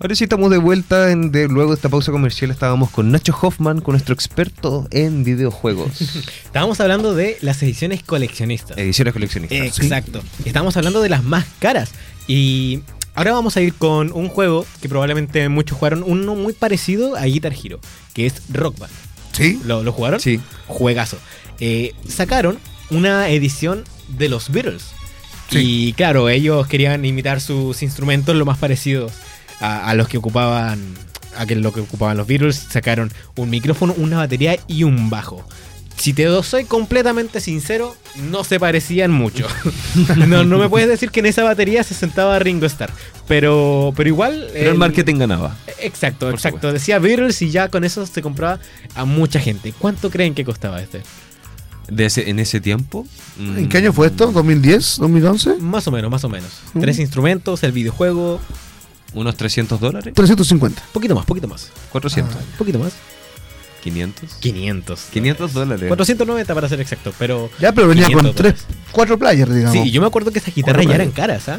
Ahora sí estamos de vuelta, luego de esta pausa comercial estábamos con Nacho Hoffman, con nuestro experto en videojuegos. Estábamos hablando de las ediciones coleccionistas. Ediciones coleccionistas. Exacto. Sí. Estábamos hablando de las más caras. Y ahora vamos a ir con un juego que probablemente muchos jugaron, uno muy parecido a Guitar Hero, que es Rock Band. ¿Sí? ¿Lo jugaron? Sí. Juegazo. Sacaron una edición de los Beatles. Sí. Y claro, ellos querían imitar sus instrumentos lo más parecidos a lo que ocupaban los Beatles. Sacaron un micrófono, una batería y un bajo. Si te soy completamente sincero, no se parecían mucho. No me puedes decir que en esa batería se sentaba Ringo Starr, pero igual... Pero el marketing ganaba. Exacto. Supuesto. Decía Beatles y ya con eso se compraba a mucha gente. ¿Cuánto creen que costaba este? ¿En ese tiempo? ¿En qué año fue esto? ¿2010? ¿2011? Más o menos. Tres instrumentos, el videojuego... ¿Unos $300? 350. Poquito más. 400. Poquito más. 500. $500. 490 para ser exacto, pero... Ya, pero venía con 4 players, digamos. Sí, yo me acuerdo que esas guitarras ya eran caras, ¿ah?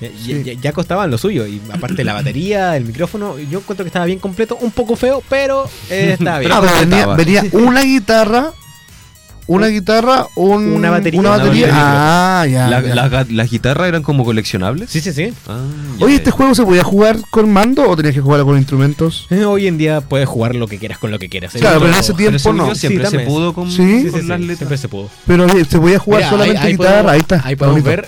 Sí. Ya costaban lo suyo. Y aparte la batería, el micrófono, yo encuentro que estaba bien completo, un poco feo, pero estaba bien. Venía una guitarra... Una batería. Ya. ¿Las guitarras eran como coleccionables? Sí. Oye, ¿este juego se podía jugar con mando o tenías que jugarlo con instrumentos? Hoy en día puedes jugar lo que quieras con lo que quieras. Claro, pero en ese tiempo no. Siempre se pudo con las letras. Siempre se pudo. Pero se podía jugar solamente guitarra. Ahí está. Ahí podemos ver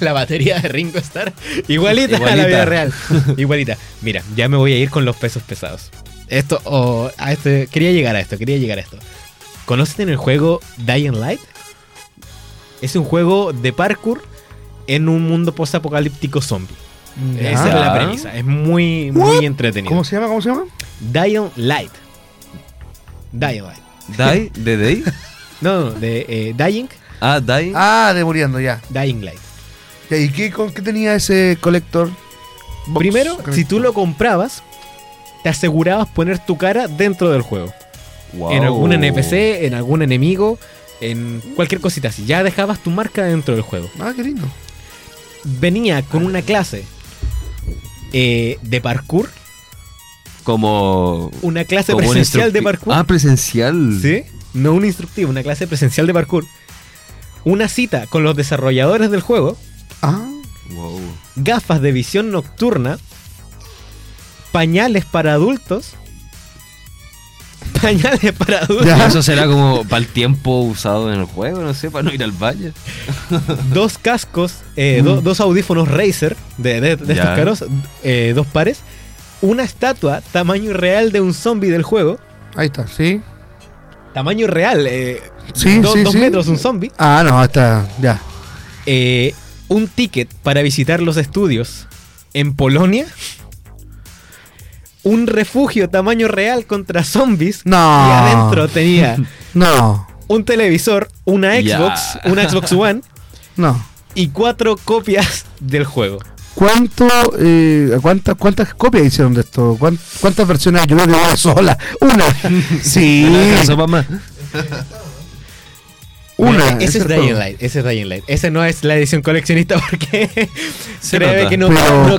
la batería de Ringo Starr. Igualita a la vida real. Igualita. Mira, ya me voy a ir con los pesos pesados. Quería llegar a esto. ¿Conocen el juego Dying Light? Es un juego de parkour en un mundo post-apocalíptico zombie. Yeah. Esa es la premisa. Es muy, muy entretenido. ¿Cómo se llama? Dying Light. ¿Die? ¿De Day? No, de Dying. Dying. De muriendo, ya. Dying Light. ¿Y qué tenía ese collector box? Primero, si tú lo comprabas, te asegurabas poner tu cara dentro del juego. Wow. En algún NPC, en algún enemigo, en cualquier cosita así. Ya dejabas tu marca dentro del juego. Qué lindo. Venía con una clase de parkour. Como... Una clase como presencial de parkour. Presencial. Sí, no un instructivo, una clase presencial de parkour. Una cita con los desarrolladores del juego. Wow. Gafas de visión nocturna. Pañales para adultos. Eso será como para el tiempo usado en el juego, no sé, para no ir al baño. Dos cascos, dos audífonos Razer de estos caros, dos pares. Una estatua tamaño real de un zombie del juego. Ahí está, sí. Tamaño real, dos metros un zombie. No, está, ya. Un ticket para visitar los estudios en Polonia. Un refugio tamaño real contra zombies. No. Y adentro tenía un televisor, una Xbox, una Xbox One. Y 4 copias del juego. ¿Cuántas copias hicieron de esto? ¿Cuántas versiones yo de una sola? Una. Sí. Ese es Dying Light. Ese no es la edición coleccionista porque se cree que no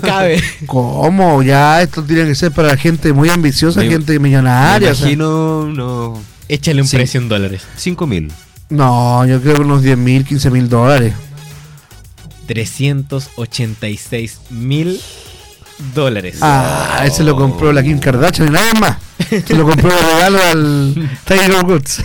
cabe. ¿Cómo? Ya esto tiene que ser para gente muy ambiciosa, gente millonaria. Me imagino, no. Échale un precio en dólares. 5.000. No, yo creo que unos $10.000, $15.000. $386.000. Ese lo compró la Kim Kardashian y nada más. Se lo compró de regalo al Tiger Woods.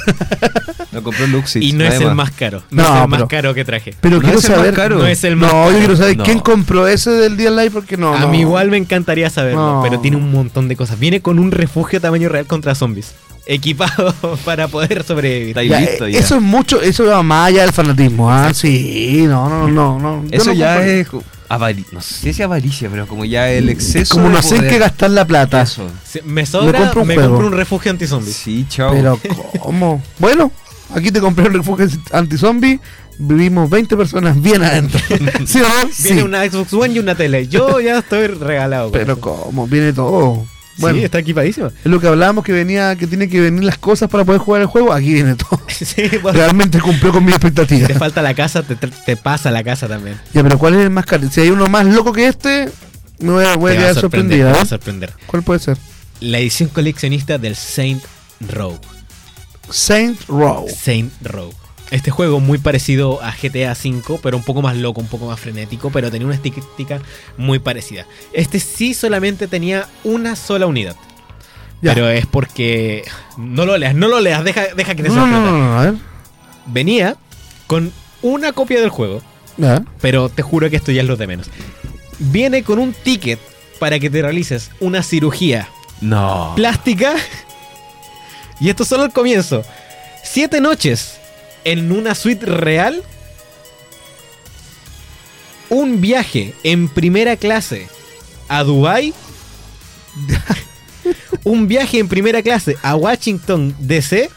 Lo compró Luxis. Y no es el más caro. No es el más caro que traje. Pero quiero saber. No es el más caro. Yo quiero saber quién compró ese del Dying Light porque no. A mí igual me encantaría saberlo, pero tiene un montón de cosas. Viene con un refugio tamaño real contra zombies. Equipado para poder sobrevivir. Ya, listo, ya. Eso es mucho, eso va más allá del fanatismo. Sí, no. Eso ya es no sé si avaricia, pero como ya el exceso. Como no sé en qué gastar la plata. Eso. Me sobra, me compro un refugio antizombie. Sí, chao. Pero ¿cómo? Bueno, aquí te compré un refugio antizombie. Vivimos 20 personas bien adentro. ¿Sí o no? Viene una Xbox One y una tele. Yo ya estoy regalado. Pero ¿cómo? Viene todo. Bueno, sí, está equipadísimo. Es lo que hablábamos que tiene que venir las cosas para poder jugar el juego. Aquí viene todo. Sí, bueno. Realmente cumplió con mi expectativa. Te falta la casa, te pasa la casa también. Ya, pero ¿cuál es el más caro? Si hay uno más loco que este, Me voy a quedar sorprendido. Te va a sorprender. ¿Cuál puede ser? La edición coleccionista del Saints Row. Saints Row. Este juego muy parecido a GTA V, pero un poco más loco, un poco más frenético, pero tenía una estética muy parecida. Este sí solamente tenía una sola unidad. Ya. Pero es porque... No lo leas, deja que te sorprenda. No, a ver. Venía con una copia del juego, ya. Pero te juro que esto ya es lo de menos. Viene con un ticket para que te realices una cirugía plástica. Y esto es solo el comienzo. 7 noches en una suite real. Un viaje en primera clase a Dubái. Un viaje en primera clase a Washington DC.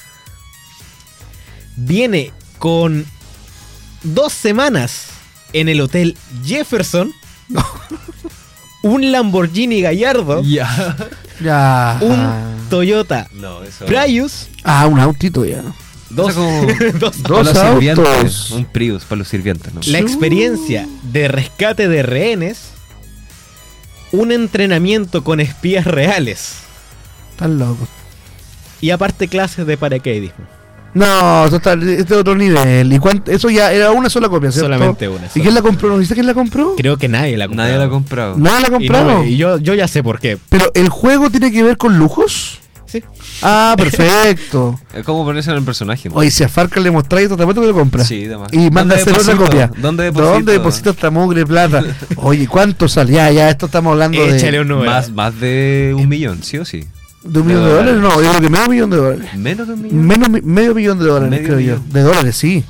Viene con 2 semanas en el Hotel Jefferson. Un Lamborghini Gallardo. Ya. Un Toyota Prius. Un autito ya. Dos autos. Un Prius para los sirvientes, ¿no? La experiencia de rescate de rehenes. Un entrenamiento con espías reales. Tan loco. Y aparte clases de paracaidismo. No, eso está de otro nivel. ¿Y eso ya era una sola copia, ¿cierto? Solamente una. ¿Y quién la compró? ¿No dice quién la compró? Creo que nadie la compró. Nadie la ha comprado. Y yo ya sé por qué. ¿Pero el juego tiene que ver con lujos? Sí. Ah, perfecto. Es como ponerse en el personaje, ¿no? Oye, si a Farca le mostráis esto, tampoco te lo compras. Sí, demás. Y manda a hacer otra copia. ¿Dónde deposito esta mugre plata? Oye, ¿cuánto sale? Ya, esto estamos hablando de... Más de 1 millón, sí o sí. ¿De $1 millón? No, yo creo que medio $1 millón. ¿Menos de $1 millón? Medio $1 millón, creo yo. De dólares, sí.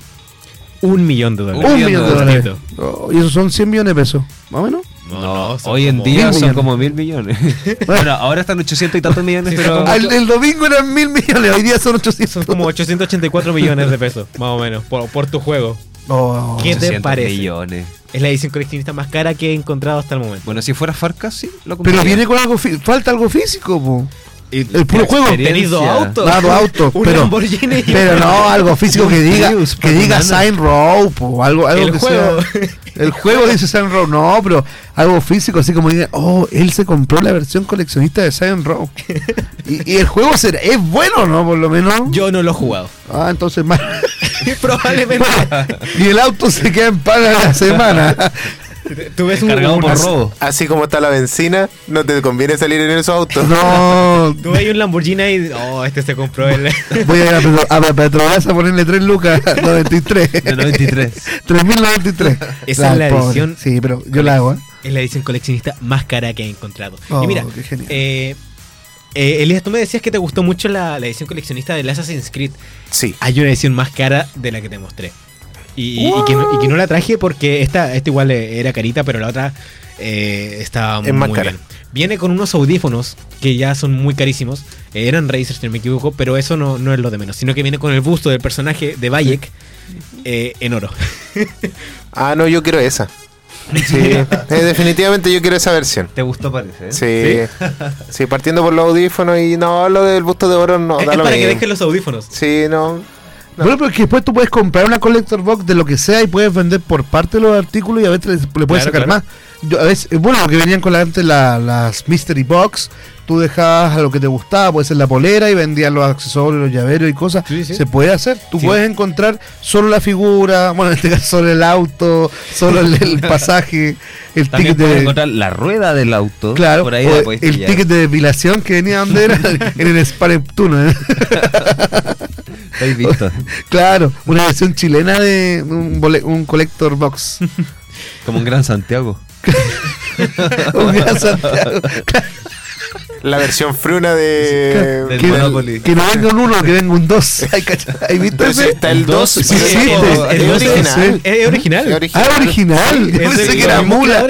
$1 millón. $1 millón. Oh, y esos son $100 millones de pesos. Más o menos. No, hoy en día son como $1.000 millones. Bueno, ahora están 800 y tantos millones, sí, pero... El domingo eran $1.000 millones, hoy día son 800. Son como 884 millones de pesos, más o menos, por tu juego. ¿Qué te parece? Millones. Es la edición coleccionista más cara que he encontrado hasta el momento. Bueno, si fuera Farca, sí, lo compraría. Pero viene con algo... Falta algo físico, po. El puro juego. Tenéis dos autos, pero no algo físico que diga Dios, que diga Saints Row o algo el que juego. Sea el juego dice Saints Row, no, pero algo físico, así como diga, él se compró la versión coleccionista de Saints Row. y el juego es bueno, ¿no? Por lo menos yo no lo he jugado. Entonces más probablemente. Y el auto se queda en pana la semana. Tú ves cargado por robo. Así como está la benzina, no te conviene salir en esos autos. No. Tú ves un Lamborghini y... este se compró él. Voy a ir a Petrobras a ponerle 3 lucas. 93. 3.093. Esa es la edición... Pobre. Sí, pero yo la hago, Es la edición coleccionista más cara que he encontrado. Y mira, qué genial. Elías, tú me decías que te gustó mucho la edición coleccionista de Assassin's Creed. Sí. Hay una edición más cara de la que te mostré. Y que no la traje porque esta igual era carita, pero la otra estaba muy bien. Viene con unos audífonos que ya son muy carísimos. Eran Razer, si no me equivoco, pero eso no es lo de menos. Sino que viene con el busto del personaje de Vayek en oro. No, yo quiero esa. Sí, definitivamente yo quiero esa versión. ¿Te gustó, parece? Sí. Sí, partiendo por los audífonos y no, lo del busto de oro no. Es para que dejes los audífonos. Sí, no. No. Bueno, pero es que después tú puedes comprar una collector box de lo que sea y puedes vender por parte los artículos y a veces le puedes sacar más. Yo, a veces, bueno, que venían con las mystery box, tú dejabas a lo que te gustaba, puede ser la polera y vendías los accesorios, los llaveros y cosas. Sí. Se puede hacer. Tú puedes encontrar solo la figura, bueno, en este caso solo el auto, solo el pasaje, el también ticket de... encontrar la rueda del auto. Claro, por ahí el pillar. Ticket de depilación que venía donde era, en el Spa Neptuno, visto. Claro, una versión chilena de un collector box. Como un Gran Santiago. Un Gran Santiago. La versión fruna de Monopoly. Que no venga un 1, que venga un 2. ¿Hay visto ese? Está el 2. Sí, el original. ¿Es original? Original. Yo pensé que era mula.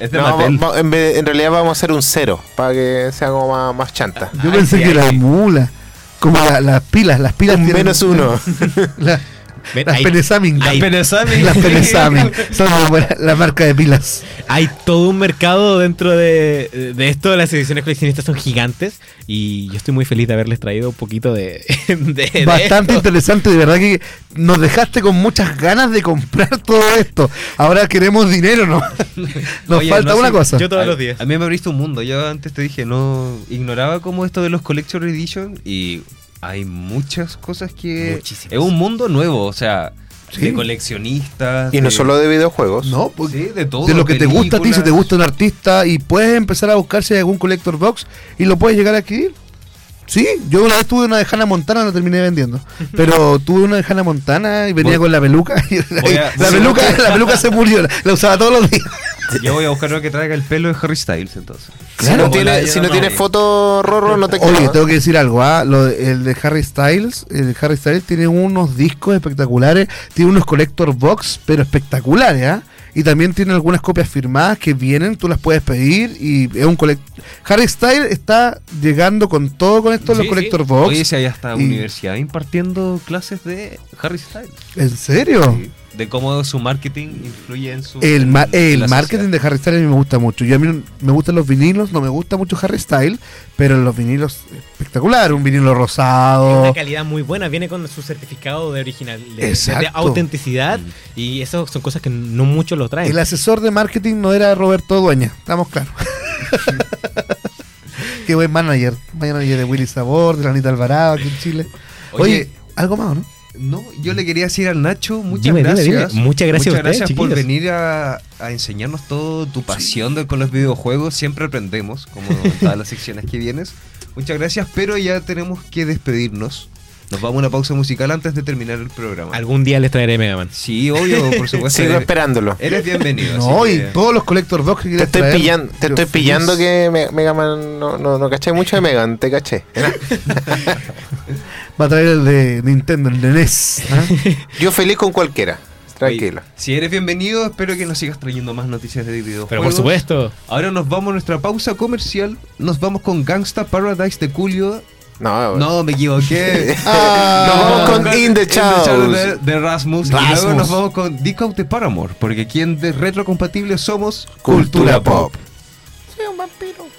En realidad vamos a hacer un 0 para que sea como más chanta. Yo pensé que era mula. Como las pilas un tienen menos uno. Las Penesamin son la marca de pilas. Hay todo un mercado dentro de esto. Las ediciones coleccionistas son gigantes y yo estoy muy feliz de haberles traído un poquito de bastante interesante, de verdad que nos dejaste con muchas ganas de comprar todo esto. Ahora queremos dinero, ¿no? Nos falta una cosa. Yo todos los días. A mí me abriste un mundo. Yo antes te dije, no ignoraba como esto de los Collector Edition y hay muchas cosas que... Muchísimas. Es un mundo nuevo, o sea... Sí. De coleccionistas. Y no solo de videojuegos. No, pues, sí, de todo. De lo que películas. Te gusta a ti, si te gusta un artista y puedes empezar a buscar si hay algún collector box y lo puedes llegar a adquirir. Sí, yo una vez tuve una de Hannah Montana, la terminé vendiendo. Pero tuve una de Hannah Montana y venía con la peluca. La peluca se murió, la usaba todos los días. Yo voy a buscar uno que traiga el pelo de Harry Styles, entonces. Claro, si no tiene foto, Rorro, no te creo. Oye, tengo que decir algo, ¿ah? El de Harry Styles tiene unos discos espectaculares, tiene unos collector box, pero espectaculares, ¿ah? Y también tiene algunas copias firmadas que vienen, tú las puedes pedir y es un collector. Harry Styles está llegando con todo con esto, sí, los collector box. Oye, si hay hasta universidad impartiendo clases de Harry Styles. ¿En serio? Sí. De cómo su marketing influye en su... El marketing sociedad. De Harry Styles a mí me gusta mucho. Yo a mí me gustan los vinilos, no me gusta mucho Harry Styles, pero los vinilos espectacular, un vinilo rosado. Es una calidad muy buena, viene con su certificado de original, de autenticidad, y esas son cosas que no muchos lo traen. El asesor de marketing no era Roberto Dueña, estamos claros. Qué buen manager de Willy Sabor, de Anita Alvarado aquí en Chile. Oye, algo más, ¿no? No, yo le quería decir al Nacho, muchas gracias. Muchas gracias por venir a enseñarnos todo tu pasión con los videojuegos. Siempre aprendemos, como en todas las secciones que vienes. Muchas gracias, pero ya tenemos que despedirnos. Nos vamos a una pausa musical antes de terminar el programa. Algún día les traeré Mega Man. Sí, obvio, por supuesto. Sigo esperándolo. Eres bienvenido. No, y todos los Collector Box que quieras traer. Te estoy pillando que Mega Man... No caché mucho de Mega Man, te caché. Va a traer el de Nintendo, el de NES. ¿Eh? Yo feliz con cualquiera. Tranquilo. Si eres bienvenido, espero que nos sigas trayendo más noticias de videojuegos. Pero por supuesto. Ahora nos vamos a nuestra pausa comercial. Nos vamos con Gangsta Paradise de Coolio. No, me equivoqué. Nos vamos con In the Child de Erasmus. Y luego nos vamos con Discount de Paramore. Porque aquí en de Retrocompatible somos Cultura Pop. Soy un vampiro.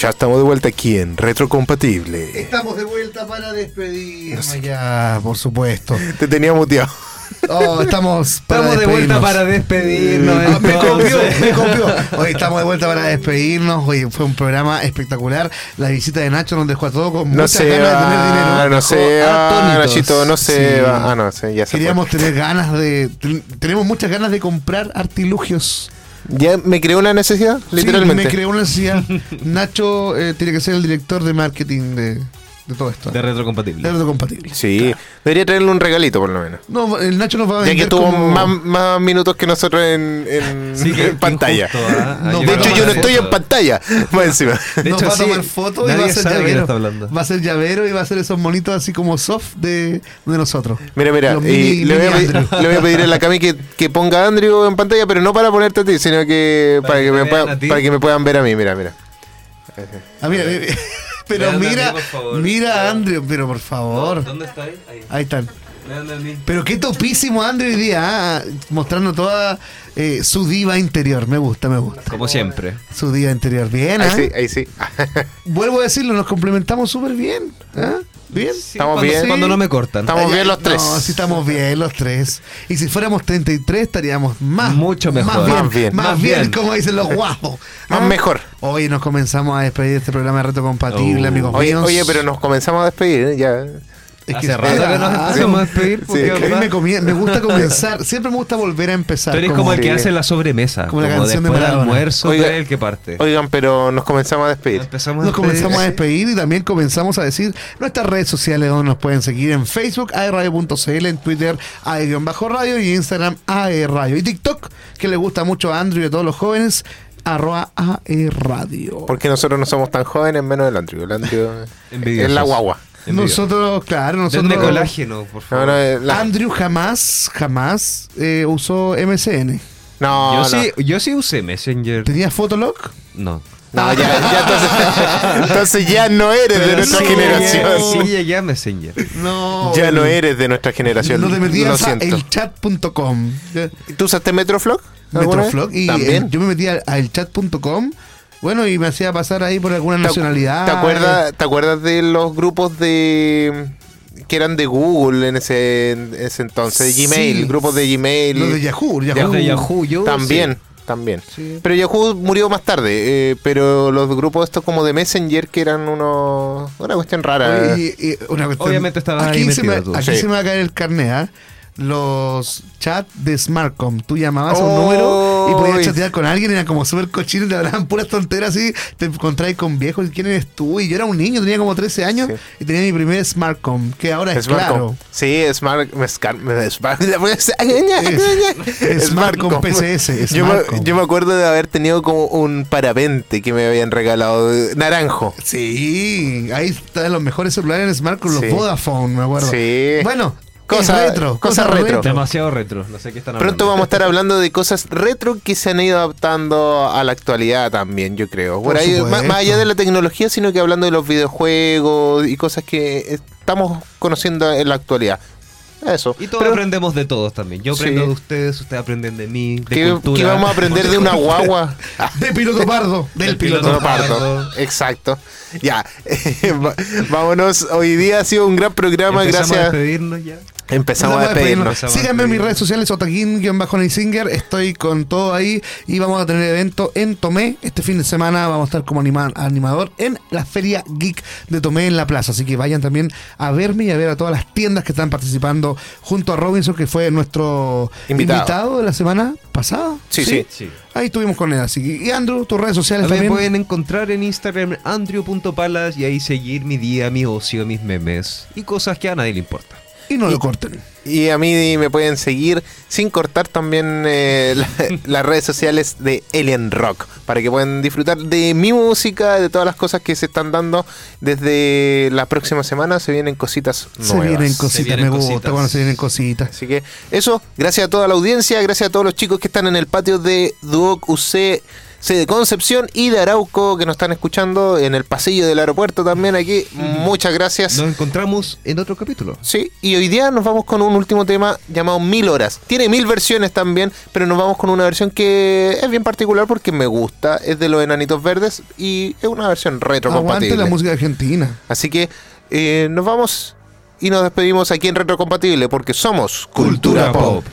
Ya estamos de vuelta aquí en Retrocompatible. Estamos de vuelta para despedirnos. No sé. Ya, por supuesto. Te tenía muteado. Oh, estamos de vuelta para despedirnos. Me copió. Hoy estamos de vuelta para despedirnos. Hoy fue un programa espectacular. La visita de Nacho nos dejó a todos con muchas ganas de tener dinero. Ya se queríamos puede. Tenemos muchas ganas de comprar artilugios. Ya me creó una necesidad, literalmente. Sí, me creó una necesidad. Nacho tiene que ser el director de marketing de todo esto. De Retrocompatible. Sí, claro. Debería traerle un regalito por lo menos. No, el Nacho nos va a vender. Ya que tuvo como... más minutos que nosotros en pantalla. Injusto, no, de hecho, yo no estoy en pantalla. Más encima. De hecho, nos va a tomar fotos y va a ser llavero. Va a ser llavero y va a ser esos monitos así como soft de nosotros. Mira. Y le voy a pedir a la Cami que ponga a Andrew en pantalla, pero no para ponerte a ti, sino que para que me puedan ver a mí. Mira. Ah, mira. Pero mira a Andrew, pero por favor. ¿Dónde está él? Ahí están. Pero qué topísimo Andrew hoy día, mostrando toda su diva interior. Me gusta. Como siempre. Su diva interior. Bien, Ahí sí. Vuelvo a decirlo, nos complementamos súper bien. ¿Bien? Sí, estamos bien. Cuando no me cortan. Estamos bien los tres. No, sí, estamos bien los tres. Y si fuéramos 33 estaríamos más. Mucho mejor. Más bien, como dicen los guapos. Más mejor. Hoy nos comenzamos a despedir de este programa de Retrocompatible, amigos míos. Oye, pero nos comenzamos a despedir, ya... Es que me gusta comenzar. Siempre me gusta volver a empezar. Tú eres como el que hace la sobremesa. Como la canción de Maradona. Almuerzo, el que parte. Oigan, pero nos comenzamos a despedir. Nos comenzamos a despedir y también comenzamos a decir nuestras redes sociales donde nos pueden seguir en Facebook, ae-radio.cl, en Twitter, ae-radio y Instagram, ae-radio. Y TikTok, que le gusta mucho a Andrew y a todos los jóvenes, @ae-radio. Porque nosotros no somos tan jóvenes, menos el Andrew. El Andrew es la guagua. Nosotros. Denme colágeno, por favor. Andrew jamás usó MSN. Yo sí usé Messenger. ¿Tenías Fotolog? No. Entonces ya no eres de nuestra generación. Sí, llegué a Messenger. Ya no eres de nuestra generación. No te metías a el chat.com. ¿Tú usaste Metroflog? Metroflog. Y también. Yo me metía a el chat.com. Bueno, y me hacía pasar ahí por alguna nacionalidad. ¿Te acuerdas de los grupos que eran de Google en ese entonces? Sí. Gmail, grupos de Gmail. Los de Yahoo. Los de Yahoo, yo también. Sí. También. Sí. Pero Yahoo murió más tarde, pero los grupos estos como de Messenger que eran una cuestión rara. Una cuestión, obviamente estaba aquí ahí metido. Aquí se me va a caer el carnet, los chats de SmartCom. Tú llamabas a un número y podías chatear con alguien, era como súper cochino, te hablaban puras tonteras así, te encontrabas con viejos, ¿quién eres tú? Y yo era un niño, tenía como 13 años y tenía mi primer SmartCom, que ahora es SmartCom. Claro. Sí, SmartCom PCS. Yo me acuerdo de haber tenido como un parapente que me habían regalado, naranjo. Sí, ahí están los mejores celulares en SmartCom, los Vodafone, me acuerdo. Sí. Bueno, Cosas retro. Demasiado retro. No sé qué están hablando. Pronto vamos a estar hablando de cosas retro que se han ido adaptando a la actualidad también, yo creo. Por ahí, más allá de la tecnología, sino que hablando de los videojuegos y cosas que estamos conociendo en la actualidad. Eso. Y todos aprendemos de todos también. Yo aprendo de ustedes, ustedes aprenden de mí, de cultura. ¿Qué vamos a aprender de una guagua? De Piloto Pardo. Del Piloto Pardo. Exacto. Ya. Vámonos. Hoy día ha sido un gran programa. Gracias. A despedirnos ya. Empezamos a despedirnos. Síganme en mis redes sociales, otaquín_neisinger. Estoy con todo ahí y vamos a tener evento en Tomé. Este fin de semana vamos a estar como animador en la Feria Geek de Tomé en la plaza. Así que vayan también a verme y a ver a todas las tiendas que están participando junto a Robinson, que fue nuestro invitado de la semana pasada. Sí. Ahí estuvimos con él, así que, y Andrew, tus redes sociales también. Pueden encontrar en Instagram andrew.palas y ahí seguir mi día, mi ocio, mis memes y cosas que a nadie le importa. Y no lo corten. Y a mí me pueden seguir sin cortar también las redes sociales de Alien Rock, para que puedan disfrutar de mi música, de todas las cosas que se están dando. Desde la próxima semana se vienen cositas nuevas. Se vienen cositas. Así que eso, gracias a toda la audiencia, gracias a todos los chicos que están en el patio de Duoc UC Sí, de Concepción y de Arauco, que nos están escuchando en el pasillo del aeropuerto también aquí. Muchas gracias. Nos encontramos en otro capítulo. Sí, y hoy día nos vamos con un último tema llamado 1000 horas. Tiene 1000 versiones también, pero nos vamos con una versión que es bien particular porque me gusta. Es de los Enanitos Verdes y es una versión retrocompatible. Aguante la música argentina. Así que nos vamos y nos despedimos aquí en Retrocompatible porque somos Cultura Pop.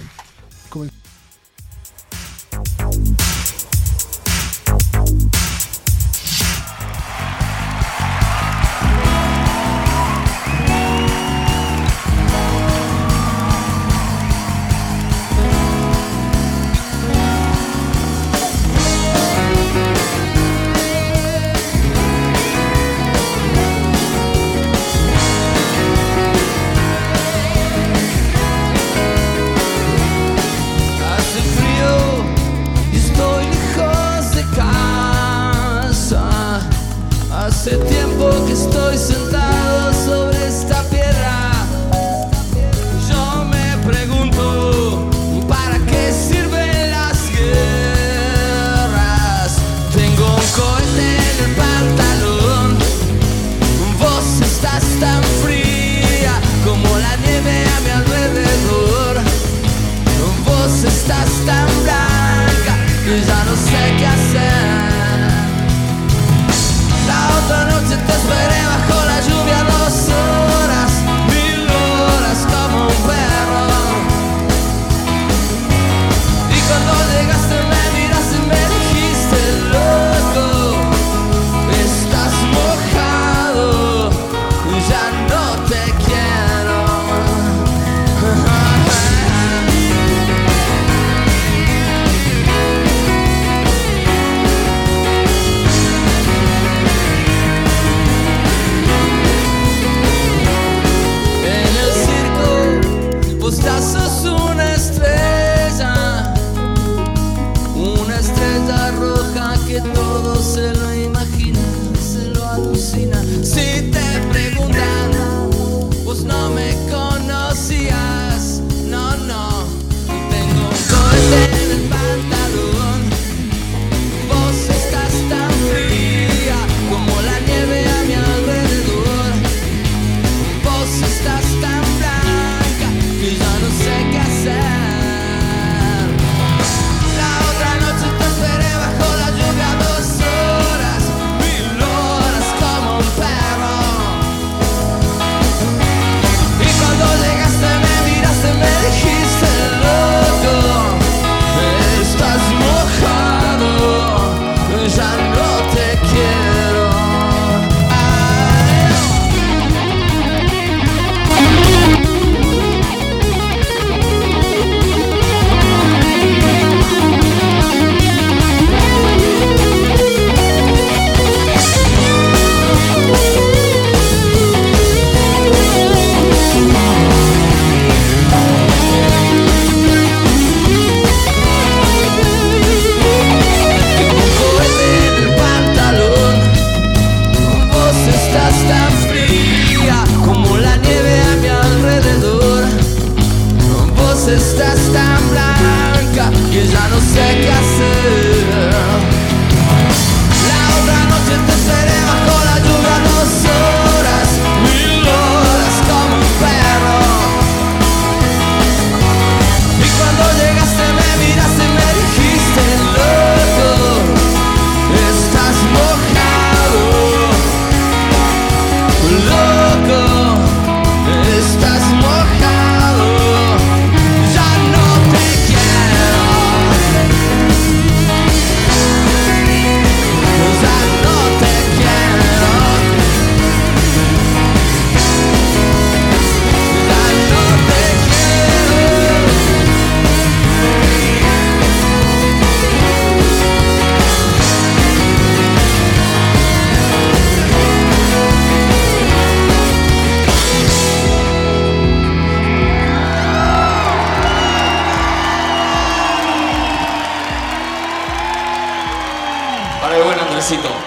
Necesito.